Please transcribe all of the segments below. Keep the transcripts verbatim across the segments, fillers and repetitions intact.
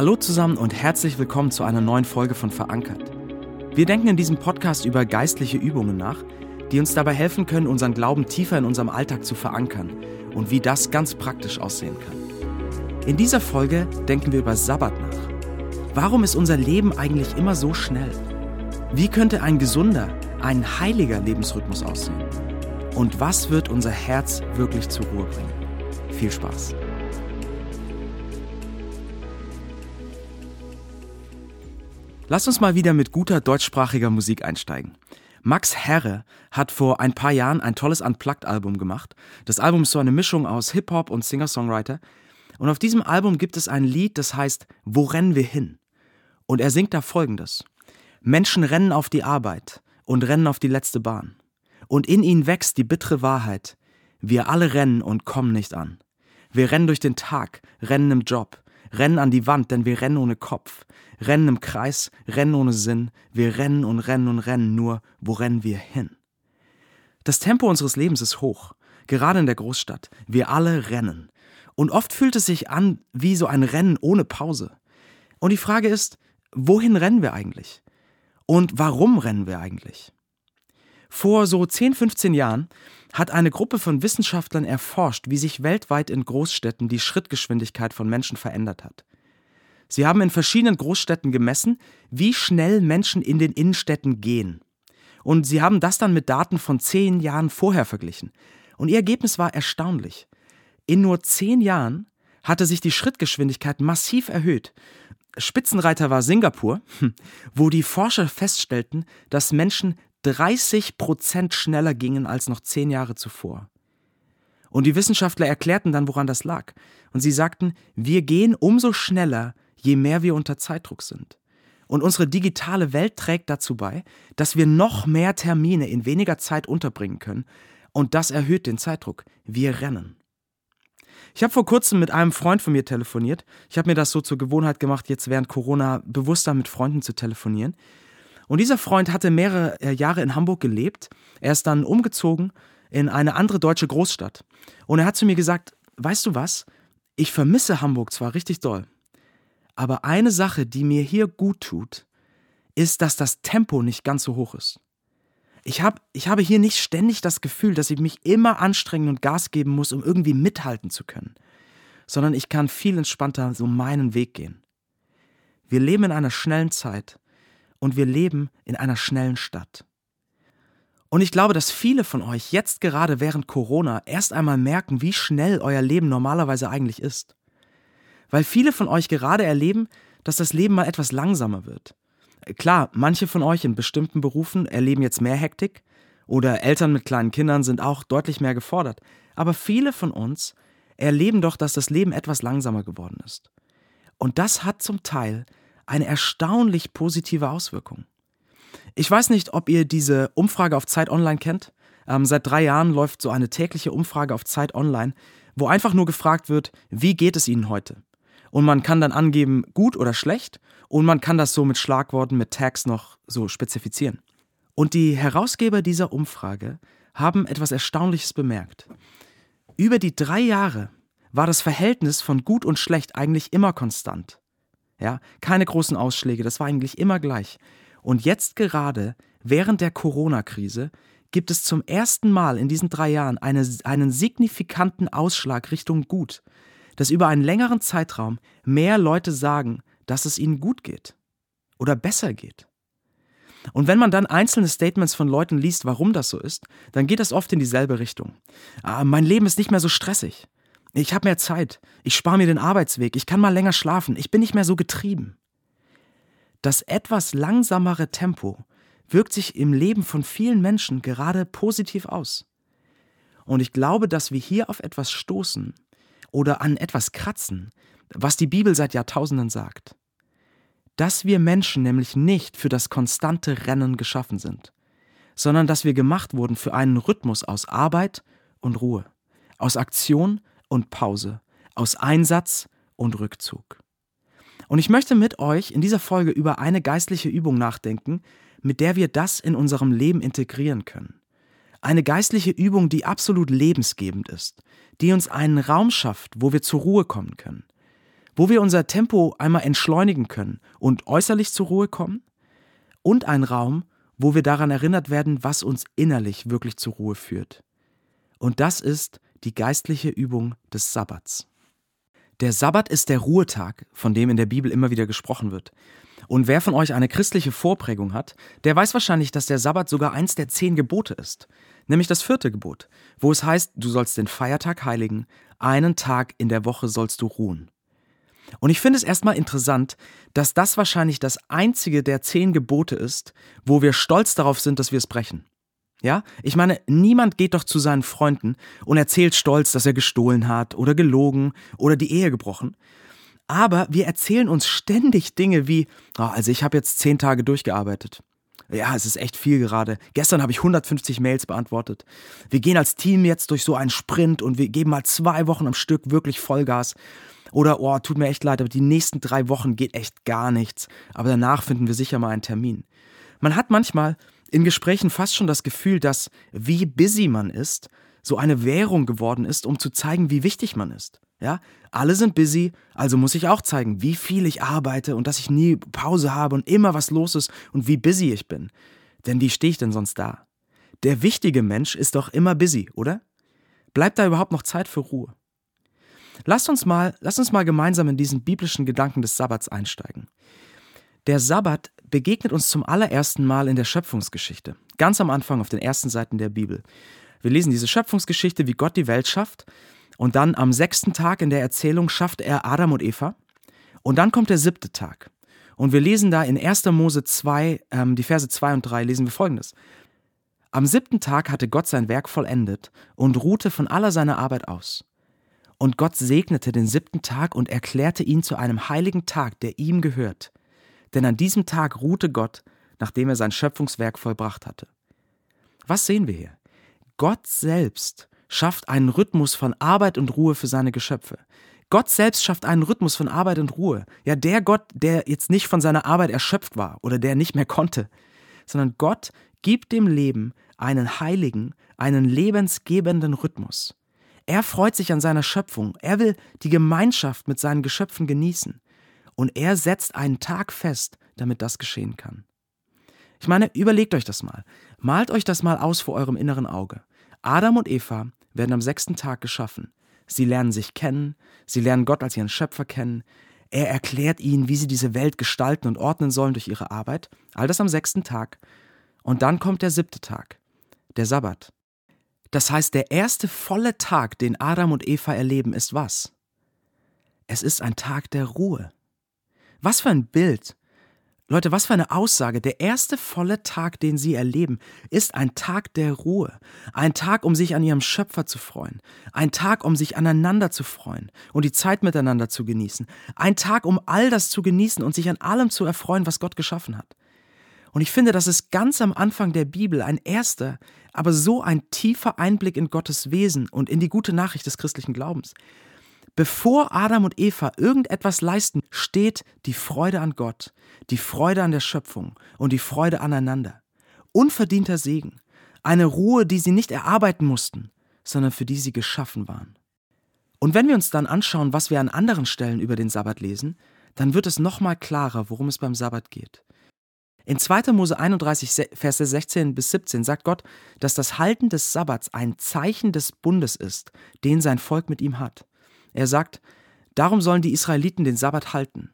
Hallo zusammen und herzlich willkommen zu einer neuen Folge von Verankert. Wir denken in diesem Podcast über geistliche Übungen nach, die uns dabei helfen können, unseren Glauben tiefer in unserem Alltag zu verankern und wie das ganz praktisch aussehen kann. In dieser Folge denken wir über Sabbat nach. Warum ist unser Leben eigentlich immer so schnell? Wie könnte ein gesunder, ein heiliger Lebensrhythmus aussehen? Und was wird unser Herz wirklich zur Ruhe bringen? Viel Spaß! Lass uns mal wieder mit guter deutschsprachiger Musik einsteigen. Max Herre hat vor ein paar Jahren ein tolles Unplugged-Album gemacht. Das Album ist so eine Mischung aus Hip-Hop und Singer-Songwriter. Und auf diesem Album gibt es ein Lied, das heißt »Wo rennen wir hin?« Und er singt da Folgendes. Menschen rennen auf die Arbeit und rennen auf die letzte Bahn. Und in ihnen wächst die bittere Wahrheit. Wir alle rennen und kommen nicht an. Wir rennen durch den Tag, rennen im Job. Rennen an die Wand, denn wir rennen ohne Kopf. Rennen im Kreis, rennen ohne Sinn. Wir rennen und rennen und rennen, nur wo rennen wir hin? Das Tempo unseres Lebens ist hoch, gerade in der Großstadt. Wir alle rennen. Und oft fühlt es sich an wie so ein Rennen ohne Pause. Und die Frage ist, wohin rennen wir eigentlich? Und warum rennen wir eigentlich? Vor so zehn, fünfzehn Jahren hat eine Gruppe von Wissenschaftlern erforscht, wie sich weltweit in Großstädten die Schrittgeschwindigkeit von Menschen verändert hat. Sie haben in verschiedenen Großstädten gemessen, wie schnell Menschen in den Innenstädten gehen. Und sie haben das dann mit Daten von zehn Jahren vorher verglichen. Und ihr Ergebnis war erstaunlich. In nur zehn Jahren hatte sich die Schrittgeschwindigkeit massiv erhöht. Spitzenreiter war Singapur, wo die Forscher feststellten, dass Menschen dreißig Prozent schneller gingen als noch zehn Jahre zuvor. Und die Wissenschaftler erklärten dann, woran das lag. Und sie sagten, wir gehen umso schneller, je mehr wir unter Zeitdruck sind. Und unsere digitale Welt trägt dazu bei, dass wir noch mehr Termine in weniger Zeit unterbringen können. Und das erhöht den Zeitdruck. Wir rennen. Ich habe vor kurzem mit einem Freund von mir telefoniert. Ich habe mir das so zur Gewohnheit gemacht, jetzt während Corona bewusster mit Freunden zu telefonieren. Und dieser Freund hatte mehrere Jahre in Hamburg gelebt. Er ist dann umgezogen in eine andere deutsche Großstadt. Und er hat zu mir gesagt, weißt du was, ich vermisse Hamburg zwar richtig doll, aber eine Sache, die mir hier gut tut, ist, dass das Tempo nicht ganz so hoch ist. Ich hab, ich habe hier nicht ständig das Gefühl, dass ich mich immer anstrengen und Gas geben muss, um irgendwie mithalten zu können, sondern ich kann viel entspannter so meinen Weg gehen. Wir leben in einer schnellen Zeit. Und wir leben in einer schnellen Stadt. Und ich glaube, dass viele von euch jetzt gerade während Corona erst einmal merken, wie schnell euer Leben normalerweise eigentlich ist. Weil viele von euch gerade erleben, dass das Leben mal etwas langsamer wird. Klar, manche von euch in bestimmten Berufen erleben jetzt mehr Hektik oder Eltern mit kleinen Kindern sind auch deutlich mehr gefordert. Aber viele von uns erleben doch, dass das Leben etwas langsamer geworden ist. Und das hat zum Teil eine erstaunlich positive Auswirkung. Ich weiß nicht, ob ihr diese Umfrage auf Zeit Online kennt. Ähm, seit drei Jahren läuft so eine tägliche Umfrage auf Zeit Online, wo einfach nur gefragt wird, wie geht es Ihnen heute? Und man kann dann angeben, gut oder schlecht. Und man kann das so mit Schlagworten, mit Tags noch so spezifizieren. Und die Herausgeber dieser Umfrage haben etwas Erstaunliches bemerkt. Über die drei Jahre war das Verhältnis von gut und schlecht eigentlich immer konstant. Ja, keine großen Ausschläge, das war eigentlich immer gleich. Und jetzt gerade, während der Corona-Krise, gibt es zum ersten Mal in diesen drei Jahren eine, einen signifikanten Ausschlag Richtung Gut, dass über einen längeren Zeitraum mehr Leute sagen, dass es ihnen gut geht oder besser geht. Und wenn man dann einzelne Statements von Leuten liest, warum das so ist, dann geht das oft in dieselbe Richtung. Ah, mein Leben ist nicht mehr so stressig. Ich habe mehr Zeit, ich spare mir den Arbeitsweg, ich kann mal länger schlafen, ich bin nicht mehr so getrieben. Das etwas langsamere Tempo wirkt sich im Leben von vielen Menschen gerade positiv aus. Und ich glaube, dass wir hier auf etwas stoßen oder an etwas kratzen, was die Bibel seit Jahrtausenden sagt. Dass wir Menschen nämlich nicht für das konstante Rennen geschaffen sind, sondern dass wir gemacht wurden für einen Rhythmus aus Arbeit und Ruhe, aus Aktion und Pause, aus Einsatz und Rückzug. Und ich möchte mit euch in dieser Folge über eine geistliche Übung nachdenken, mit der wir das in unserem Leben integrieren können. Eine geistliche Übung, die absolut lebensgebend ist, die uns einen Raum schafft, wo wir zur Ruhe kommen können, wo wir unser Tempo einmal entschleunigen können und äußerlich zur Ruhe kommen, und ein Raum, wo wir daran erinnert werden, was uns innerlich wirklich zur Ruhe führt. Und das ist die geistliche Übung des Sabbats. Der Sabbat ist der Ruhetag, von dem in der Bibel immer wieder gesprochen wird. Und wer von euch eine christliche Vorprägung hat, der weiß wahrscheinlich, dass der Sabbat sogar eins der zehn Gebote ist, nämlich das vierte Gebot, wo es heißt, du sollst den Feiertag heiligen, einen Tag in der Woche sollst du ruhen. Und ich finde es erstmal interessant, dass das wahrscheinlich das einzige der zehn Gebote ist, wo wir stolz darauf sind, dass wir es brechen. Ja, ich meine, niemand geht doch zu seinen Freunden und erzählt stolz, dass er gestohlen hat oder gelogen oder die Ehe gebrochen. Aber wir erzählen uns ständig Dinge wie, oh, also ich habe jetzt zehn Tage durchgearbeitet. Ja, es ist echt viel gerade. Gestern habe ich hundertfünfzig Mails beantwortet. Wir gehen als Team jetzt durch so einen Sprint und wir geben mal zwei Wochen am Stück wirklich Vollgas. Oder, oh, tut mir echt leid, aber die nächsten drei Wochen geht echt gar nichts. Aber danach finden wir sicher mal einen Termin. Man hat manchmal in Gesprächen fast schon das Gefühl, dass, wie busy man ist, so eine Währung geworden ist, um zu zeigen, wie wichtig man ist. Ja? Alle sind busy, also muss ich auch zeigen, wie viel ich arbeite und dass ich nie Pause habe und immer was los ist und wie busy ich bin. Denn wie stehe ich denn sonst da? Der wichtige Mensch ist doch immer busy, oder? Bleibt da überhaupt noch Zeit für Ruhe? Lasst uns mal, lasst uns mal gemeinsam in diesen biblischen Gedanken des Sabbats einsteigen. Der Sabbat begegnet uns zum allerersten Mal in der Schöpfungsgeschichte, ganz am Anfang auf den ersten Seiten der Bibel. Wir lesen diese Schöpfungsgeschichte, wie Gott die Welt schafft, und dann am sechsten Tag in der Erzählung schafft er Adam und Eva, und dann kommt der siebte Tag. Und wir lesen da in erster Mose zwei, ähm, die Verse zwei und drei, lesen wir Folgendes. Am siebten Tag hatte Gott sein Werk vollendet und ruhte von aller seiner Arbeit aus. Und Gott segnete den siebten Tag und erklärte ihn zu einem heiligen Tag, der ihm gehört. Denn an diesem Tag ruhte Gott, nachdem er sein Schöpfungswerk vollbracht hatte. Was sehen wir hier? Gott selbst schafft einen Rhythmus von Arbeit und Ruhe für seine Geschöpfe. Gott selbst schafft einen Rhythmus von Arbeit und Ruhe. Ja, der Gott, der jetzt nicht von seiner Arbeit erschöpft war oder der nicht mehr konnte, sondern Gott gibt dem Leben einen heiligen, einen lebensgebenden Rhythmus. Er freut sich an seiner Schöpfung. Er will die Gemeinschaft mit seinen Geschöpfen genießen. Und er setzt einen Tag fest, damit das geschehen kann. Ich meine, überlegt euch das mal. Malt euch das mal aus vor eurem inneren Auge. Adam und Eva werden am sechsten Tag geschaffen. Sie lernen sich kennen. Sie lernen Gott als ihren Schöpfer kennen. Er erklärt ihnen, wie sie diese Welt gestalten und ordnen sollen durch ihre Arbeit. All das am sechsten Tag. Und dann kommt der siebte Tag, der Sabbat. Das heißt, der erste volle Tag, den Adam und Eva erleben, ist was? Es ist ein Tag der Ruhe. Was für ein Bild. Leute, was für eine Aussage. Der erste volle Tag, den sie erleben, ist ein Tag der Ruhe. Ein Tag, um sich an ihrem Schöpfer zu freuen. Ein Tag, um sich aneinander zu freuen und die Zeit miteinander zu genießen. Ein Tag, um all das zu genießen und sich an allem zu erfreuen, was Gott geschaffen hat. Und ich finde, das ist ganz am Anfang der Bibel ein erster, aber so ein tiefer Einblick in Gottes Wesen und in die gute Nachricht des christlichen Glaubens. Bevor Adam und Eva irgendetwas leisten, steht die Freude an Gott, die Freude an der Schöpfung und die Freude aneinander. Unverdienter Segen, eine Ruhe, die sie nicht erarbeiten mussten, sondern für die sie geschaffen waren. Und wenn wir uns dann anschauen, was wir an anderen Stellen über den Sabbat lesen, dann wird es nochmal klarer, worum es beim Sabbat geht. In zweiter Mose einunddreißig, Verse sechzehn bis siebzehn sagt Gott, dass das Halten des Sabbats ein Zeichen des Bundes ist, den sein Volk mit ihm hat. Er sagt, darum sollen die Israeliten den Sabbat halten.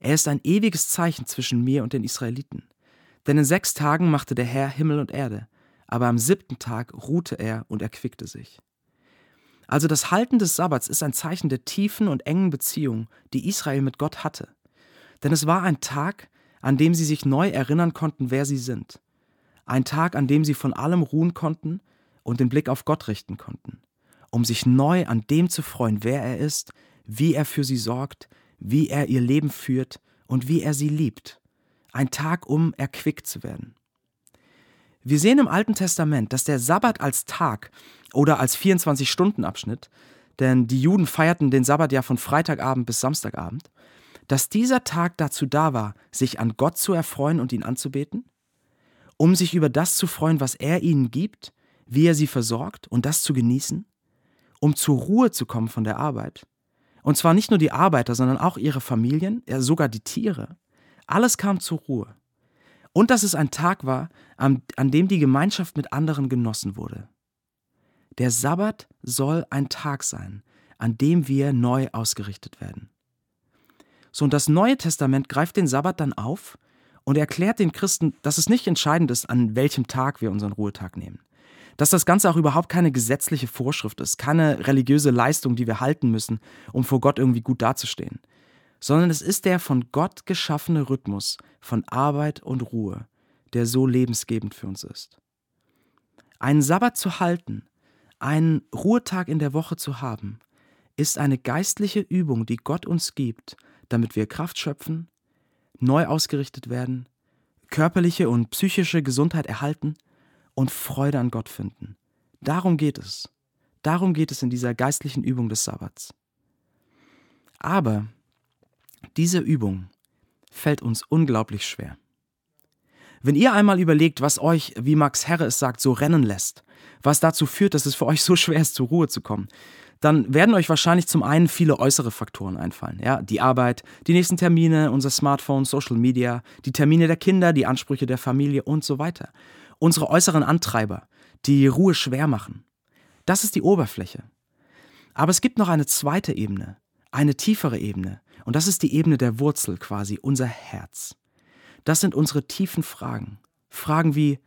Er ist ein ewiges Zeichen zwischen mir und den Israeliten. Denn in sechs Tagen machte der Herr Himmel und Erde, aber am siebten Tag ruhte er und erquickte sich. Also das Halten des Sabbats ist ein Zeichen der tiefen und engen Beziehung, die Israel mit Gott hatte. Denn es war ein Tag, an dem sie sich neu erinnern konnten, wer sie sind. Ein Tag, an dem sie von allem ruhen konnten und den Blick auf Gott richten konnten, um sich neu an dem zu freuen, wer er ist, wie er für sie sorgt, wie er ihr Leben führt und wie er sie liebt. Ein Tag, um erquickt zu werden. Wir sehen im Alten Testament, dass der Sabbat als Tag oder als vierundzwanzig-Stunden-Abschnitt, denn die Juden feierten den Sabbat ja von Freitagabend bis Samstagabend, dass dieser Tag dazu da war, sich an Gott zu erfreuen und ihn anzubeten, um sich über das zu freuen, was er ihnen gibt, wie er sie versorgt und das zu genießen, um zur Ruhe zu kommen von der Arbeit, Und zwar nicht nur die Arbeiter, sondern auch ihre Familien, ja, sogar die Tiere. Alles kam zur Ruhe. Und dass es ein Tag war, an, an dem die Gemeinschaft mit anderen genossen wurde. Der Sabbat soll ein Tag sein, an dem wir neu ausgerichtet werden. So, und das Neue Testament greift den Sabbat dann auf und erklärt den Christen, dass es nicht entscheidend ist, an welchem Tag wir unseren Ruhetag nehmen. Dass das Ganze auch überhaupt keine gesetzliche Vorschrift ist, keine religiöse Leistung, die wir halten müssen, um vor Gott irgendwie gut dazustehen. Sondern es ist der von Gott geschaffene Rhythmus von Arbeit und Ruhe, der so lebensgebend für uns ist. Einen Sabbat zu halten, einen Ruhetag in der Woche zu haben, ist eine geistliche Übung, die Gott uns gibt, damit wir Kraft schöpfen, neu ausgerichtet werden, körperliche und psychische Gesundheit erhalten und Freude an Gott finden. Darum geht es. Darum geht es in dieser geistlichen Übung des Sabbats. Aber diese Übung fällt uns unglaublich schwer. Wenn ihr einmal überlegt, was euch, wie Max Herre es sagt, so rennen lässt, was dazu führt, dass es für euch so schwer ist, zur Ruhe zu kommen, dann werden euch wahrscheinlich zum einen viele äußere Faktoren einfallen. Ja, die Arbeit, die nächsten Termine, unser Smartphone, Social Media, die Termine der Kinder, die Ansprüche der Familie und so weiter. Unsere äußeren Antreiber, die Ruhe schwer machen. Das ist die Oberfläche. Aber es gibt noch eine zweite Ebene, eine tiefere Ebene. Und das ist die Ebene der Wurzel quasi, unser Herz. Das sind unsere tiefen Fragen. Fragen wie,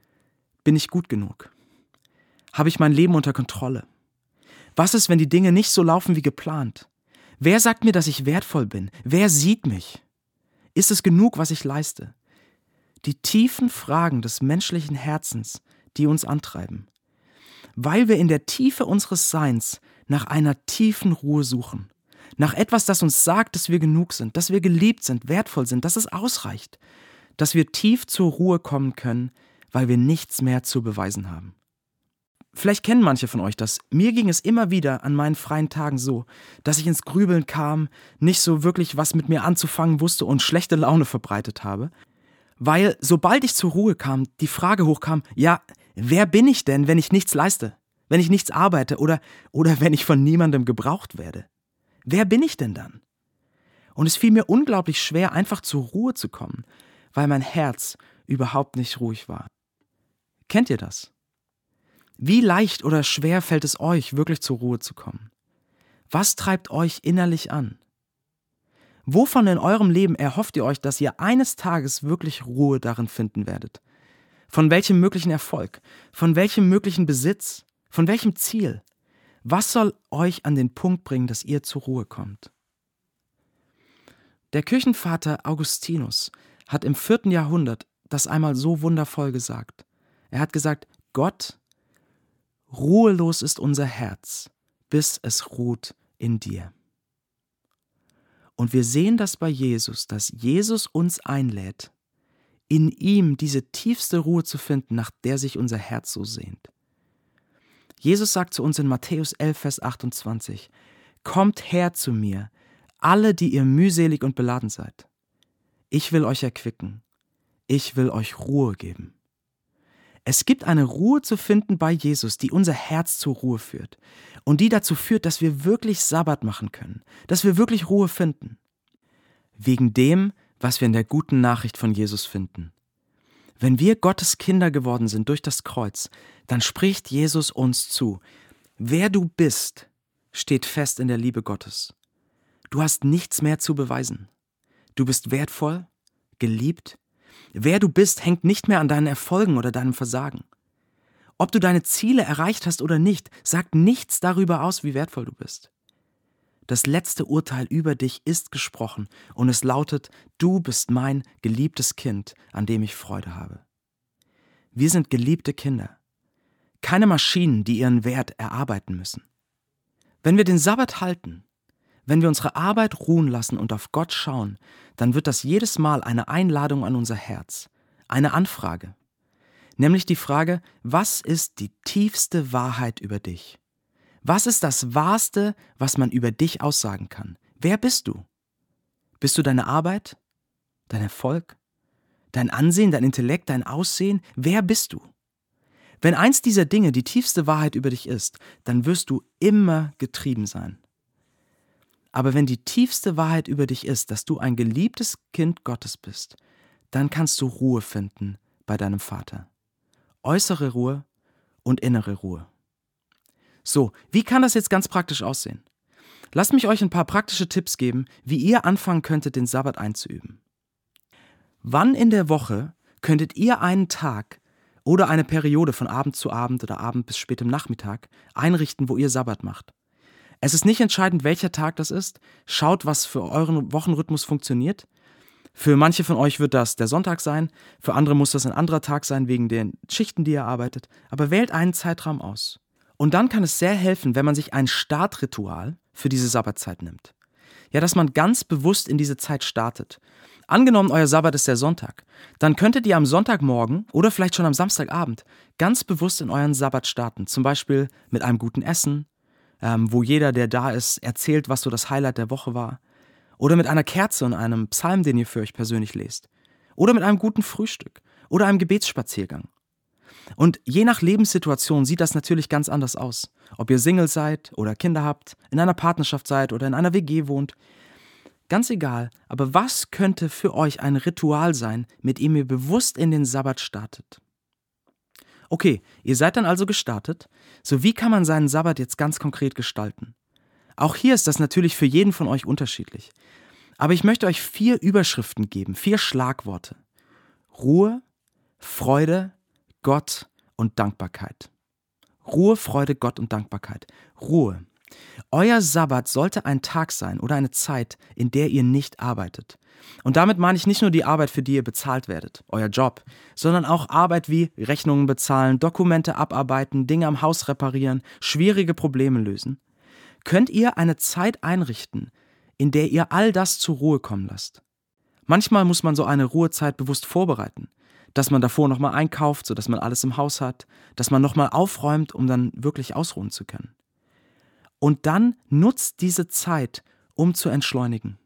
bin ich gut genug? Habe ich mein Leben unter Kontrolle? Was ist, wenn die Dinge nicht so laufen wie geplant? Wer sagt mir, dass ich wertvoll bin? Wer sieht mich? Ist es genug, was ich leiste? Die tiefen Fragen des menschlichen Herzens, die uns antreiben. Weil wir in der Tiefe unseres Seins nach einer tiefen Ruhe suchen. Nach etwas, das uns sagt, dass wir genug sind, dass wir geliebt sind, wertvoll sind, dass es ausreicht. Dass wir tief zur Ruhe kommen können, weil wir nichts mehr zu beweisen haben. Vielleicht kennen manche von euch das. Mir ging es immer wieder an meinen freien Tagen so, dass ich ins Grübeln kam, nicht so wirklich was mit mir anzufangen wusste und schlechte Laune verbreitet habe. Weil sobald ich zur Ruhe kam, die Frage hochkam, ja, wer bin ich denn, wenn ich nichts leiste? Wenn ich nichts arbeite oder, oder wenn ich von niemandem gebraucht werde? Wer bin ich denn dann? Und es fiel mir unglaublich schwer, einfach zur Ruhe zu kommen, weil mein Herz überhaupt nicht ruhig war. Kennt ihr das? Wie leicht oder schwer fällt es euch, wirklich zur Ruhe zu kommen? Was treibt euch innerlich an? Wovon in eurem Leben erhofft ihr euch, dass ihr eines Tages wirklich Ruhe darin finden werdet? Von welchem möglichen Erfolg? Von welchem möglichen Besitz? Von welchem Ziel? Was soll euch an den Punkt bringen, dass ihr zur Ruhe kommt? Der Kirchenvater Augustinus hat im vierten Jahrhundert das einmal so wundervoll gesagt. Er hat gesagt, Gott, ruhelos ist unser Herz, bis es ruht in dir. Und wir sehen das bei Jesus, dass Jesus uns einlädt, in ihm diese tiefste Ruhe zu finden, nach der sich unser Herz so sehnt. Jesus sagt zu uns in Matthäus elf, Vers achtundzwanzig, kommt her zu mir, alle, die ihr mühselig und beladen seid. Ich will euch erquicken. Ich will euch Ruhe geben. Es gibt eine Ruhe zu finden bei Jesus, die unser Herz zur Ruhe führt und die dazu führt, dass wir wirklich Sabbat machen können, dass wir wirklich Ruhe finden. Wegen dem, was wir in der guten Nachricht von Jesus finden. Wenn wir Gottes Kinder geworden sind durch das Kreuz, dann spricht Jesus uns zu. Wer du bist, steht fest in der Liebe Gottes. Du hast nichts mehr zu beweisen. Du bist wertvoll, geliebt. Wer du bist, hängt nicht mehr an deinen Erfolgen oder deinem Versagen. Ob du deine Ziele erreicht hast oder nicht, sagt nichts darüber aus, wie wertvoll du bist. Das letzte Urteil über dich ist gesprochen und es lautet, du bist mein geliebtes Kind, an dem ich Freude habe. Wir sind geliebte Kinder. Keine Maschinen, die ihren Wert erarbeiten müssen. Wenn wir den Sabbat halten, wenn wir unsere Arbeit ruhen lassen und auf Gott schauen, dann wird das jedes Mal eine Einladung an unser Herz, eine Anfrage. Nämlich die Frage, was ist die tiefste Wahrheit über dich? Was ist das Wahrste, was man über dich aussagen kann? Wer bist du? Bist du deine Arbeit? Dein Erfolg? Dein Ansehen, dein Intellekt, dein Aussehen? Wer bist du? Wenn eins dieser Dinge die tiefste Wahrheit über dich ist, dann wirst du immer getrieben sein. Aber wenn die tiefste Wahrheit über dich ist, dass du ein geliebtes Kind Gottes bist, dann kannst du Ruhe finden bei deinem Vater. Äußere Ruhe und innere Ruhe. So, wie kann das jetzt ganz praktisch aussehen? Lasst mich euch ein paar praktische Tipps geben, wie ihr anfangen könntet, den Sabbat einzuüben. Wann in der Woche könntet ihr einen Tag oder eine Periode von Abend zu Abend oder Abend bis spätem Nachmittag einrichten, wo ihr Sabbat macht? Es ist nicht entscheidend, welcher Tag das ist. Schaut, was für euren Wochenrhythmus funktioniert. Für manche von euch wird das der Sonntag sein, für andere muss das ein anderer Tag sein, wegen den Schichten, die ihr arbeitet. Aber wählt einen Zeitraum aus. Und dann kann es sehr helfen, wenn man sich ein Startritual für diese Sabbatzeit nimmt. Ja, dass man ganz bewusst in diese Zeit startet. Angenommen, euer Sabbat ist der Sonntag. Dann könntet ihr am Sonntagmorgen oder vielleicht schon am Samstagabend ganz bewusst in euren Sabbat starten. Zum Beispiel mit einem guten Essen, Ähm, wo jeder, der da ist, erzählt, was so das Highlight der Woche war. Oder mit einer Kerze und einem Psalm, den ihr für euch persönlich lest. Oder mit einem guten Frühstück. Oder einem Gebetsspaziergang. Und je nach Lebenssituation sieht das natürlich ganz anders aus. Ob ihr Single seid oder Kinder habt, in einer Partnerschaft seid oder in einer W G wohnt. Ganz egal, aber was könnte für euch ein Ritual sein, mit dem ihr bewusst in den Sabbat startet? Okay, ihr seid dann also gestartet. So, wie kann man seinen Sabbat jetzt ganz konkret gestalten? Auch hier ist das natürlich für jeden von euch unterschiedlich. Aber ich möchte euch vier Überschriften geben, vier Schlagworte. Ruhe, Freude, Gott und Dankbarkeit. Ruhe, Freude, Gott und Dankbarkeit. Ruhe. Euer Sabbat sollte ein Tag sein oder eine Zeit, in der ihr nicht arbeitet. Und damit meine ich nicht nur die Arbeit, für die ihr bezahlt werdet, euer Job, sondern auch Arbeit wie Rechnungen bezahlen, Dokumente abarbeiten, Dinge am Haus reparieren, schwierige Probleme lösen. Könnt ihr eine Zeit einrichten, in der ihr all das zur Ruhe kommen lasst? Manchmal muss man so eine Ruhezeit bewusst vorbereiten, dass man davor nochmal einkauft, sodass man alles im Haus hat, dass man nochmal aufräumt, um dann wirklich ausruhen zu können. Und dann nutzt diese Zeit, um zu entschleunigen.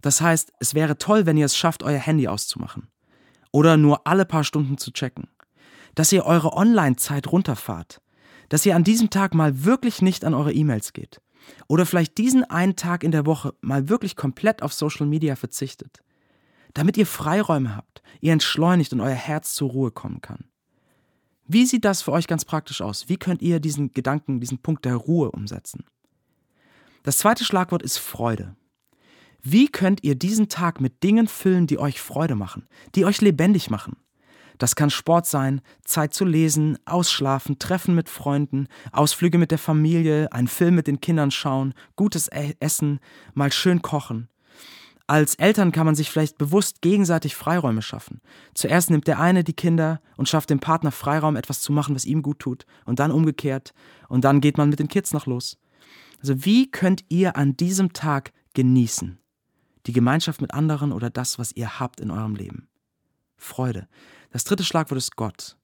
Das heißt, es wäre toll, wenn ihr es schafft, euer Handy auszumachen. Oder nur alle paar Stunden zu checken. Dass ihr eure Online-Zeit runterfahrt. Dass ihr an diesem Tag mal wirklich nicht an eure E-Mails geht. Oder vielleicht diesen einen Tag in der Woche mal wirklich komplett auf Social Media verzichtet. Damit ihr Freiräume habt, ihr entschleunigt und euer Herz zur Ruhe kommen kann. Wie sieht das für euch ganz praktisch aus? Wie könnt ihr diesen Gedanken, diesen Punkt der Ruhe umsetzen? Das zweite Schlagwort ist Freude. Wie könnt ihr diesen Tag mit Dingen füllen, die euch Freude machen, die euch lebendig machen? Das kann Sport sein, Zeit zu lesen, ausschlafen, Treffen mit Freunden, Ausflüge mit der Familie, einen Film mit den Kindern schauen, gutes Essen, mal schön kochen. Als Eltern kann man sich vielleicht bewusst gegenseitig Freiräume schaffen. Zuerst nimmt der eine die Kinder und schafft dem Partner Freiraum, etwas zu machen, was ihm gut tut. Und dann umgekehrt. Und dann geht man mit den Kids noch los. Also wie könnt ihr an diesem Tag genießen? Die Gemeinschaft mit anderen oder das, was ihr habt in eurem Leben. Freude. Das dritte Schlagwort ist Gott.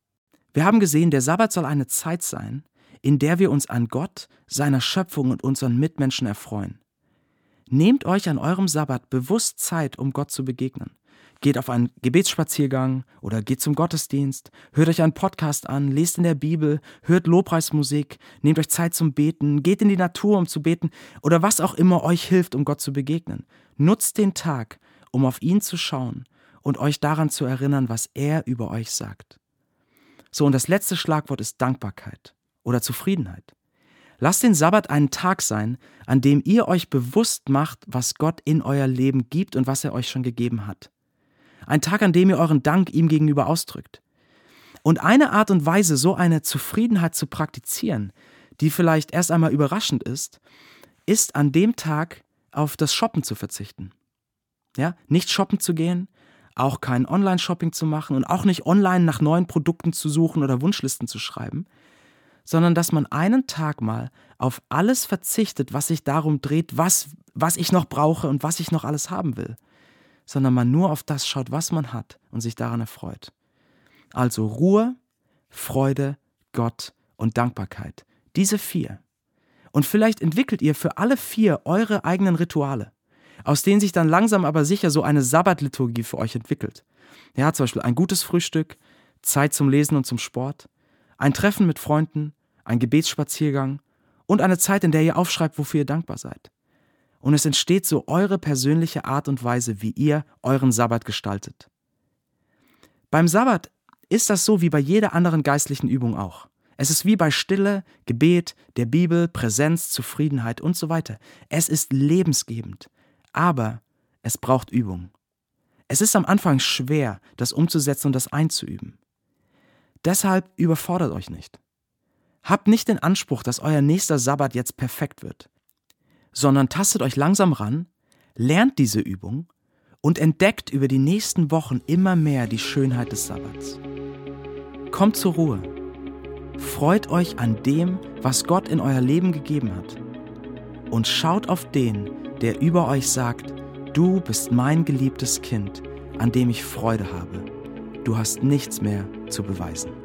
Wir haben gesehen, der Sabbat soll eine Zeit sein, in der wir uns an Gott, seiner Schöpfung und unseren Mitmenschen erfreuen. Nehmt euch an eurem Sabbat bewusst Zeit, um Gott zu begegnen. Geht auf einen Gebetsspaziergang oder geht zum Gottesdienst, hört euch einen Podcast an, lest in der Bibel, hört Lobpreismusik, nehmt euch Zeit zum Beten, geht in die Natur, um zu beten oder was auch immer euch hilft, um Gott zu begegnen. Nutzt den Tag, um auf ihn zu schauen und euch daran zu erinnern, was er über euch sagt. So, und das letzte Schlagwort ist Dankbarkeit oder Zufriedenheit. Lasst den Sabbat einen Tag sein, an dem ihr euch bewusst macht, was Gott in euer Leben gibt und was er euch schon gegeben hat. Ein Tag, an dem ihr euren Dank ihm gegenüber ausdrückt. Und eine Art und Weise, so eine Zufriedenheit zu praktizieren, die vielleicht erst einmal überraschend ist, ist an dem Tag auf das Shoppen zu verzichten. Ja, nicht shoppen zu gehen, auch kein Online-Shopping zu machen und auch nicht online nach neuen Produkten zu suchen oder Wunschlisten zu schreiben, sondern dass man einen Tag mal auf alles verzichtet, was sich darum dreht, was, was ich noch brauche und was ich noch alles haben will. Sondern man nur auf das schaut, was man hat und sich daran erfreut. Also Ruhe, Freude, Gott und Dankbarkeit. Diese vier. Und vielleicht entwickelt ihr für alle vier eure eigenen Rituale, aus denen sich dann langsam aber sicher so eine Sabbatliturgie für euch entwickelt. Ja, zum Beispiel ein gutes Frühstück, Zeit zum Lesen und zum Sport, ein Treffen mit Freunden, ein Gebetsspaziergang und eine Zeit, in der ihr aufschreibt, wofür ihr dankbar seid. und es entsteht so eure persönliche Art und Weise, wie ihr euren Sabbat gestaltet. Beim Sabbat ist das so wie bei jeder anderen geistlichen Übung auch. Es ist wie bei Stille, Gebet, der Bibel, Präsenz, Zufriedenheit und so weiter. Es ist lebensgebend, aber es braucht Übung. Es ist am Anfang schwer, das umzusetzen und das einzuüben. Deshalb überfordert euch nicht. Habt nicht den Anspruch, dass euer nächster Sabbat jetzt perfekt wird, sondern tastet euch langsam ran, lernt diese Übung und entdeckt über die nächsten Wochen immer mehr die Schönheit des Sabbats. Kommt zur Ruhe. Freut euch an dem, was Gott in euer Leben gegeben hat. Und schaut auf den, der über euch sagt: Du bist mein geliebtes Kind, an dem ich Freude habe. Du hast nichts mehr zu beweisen.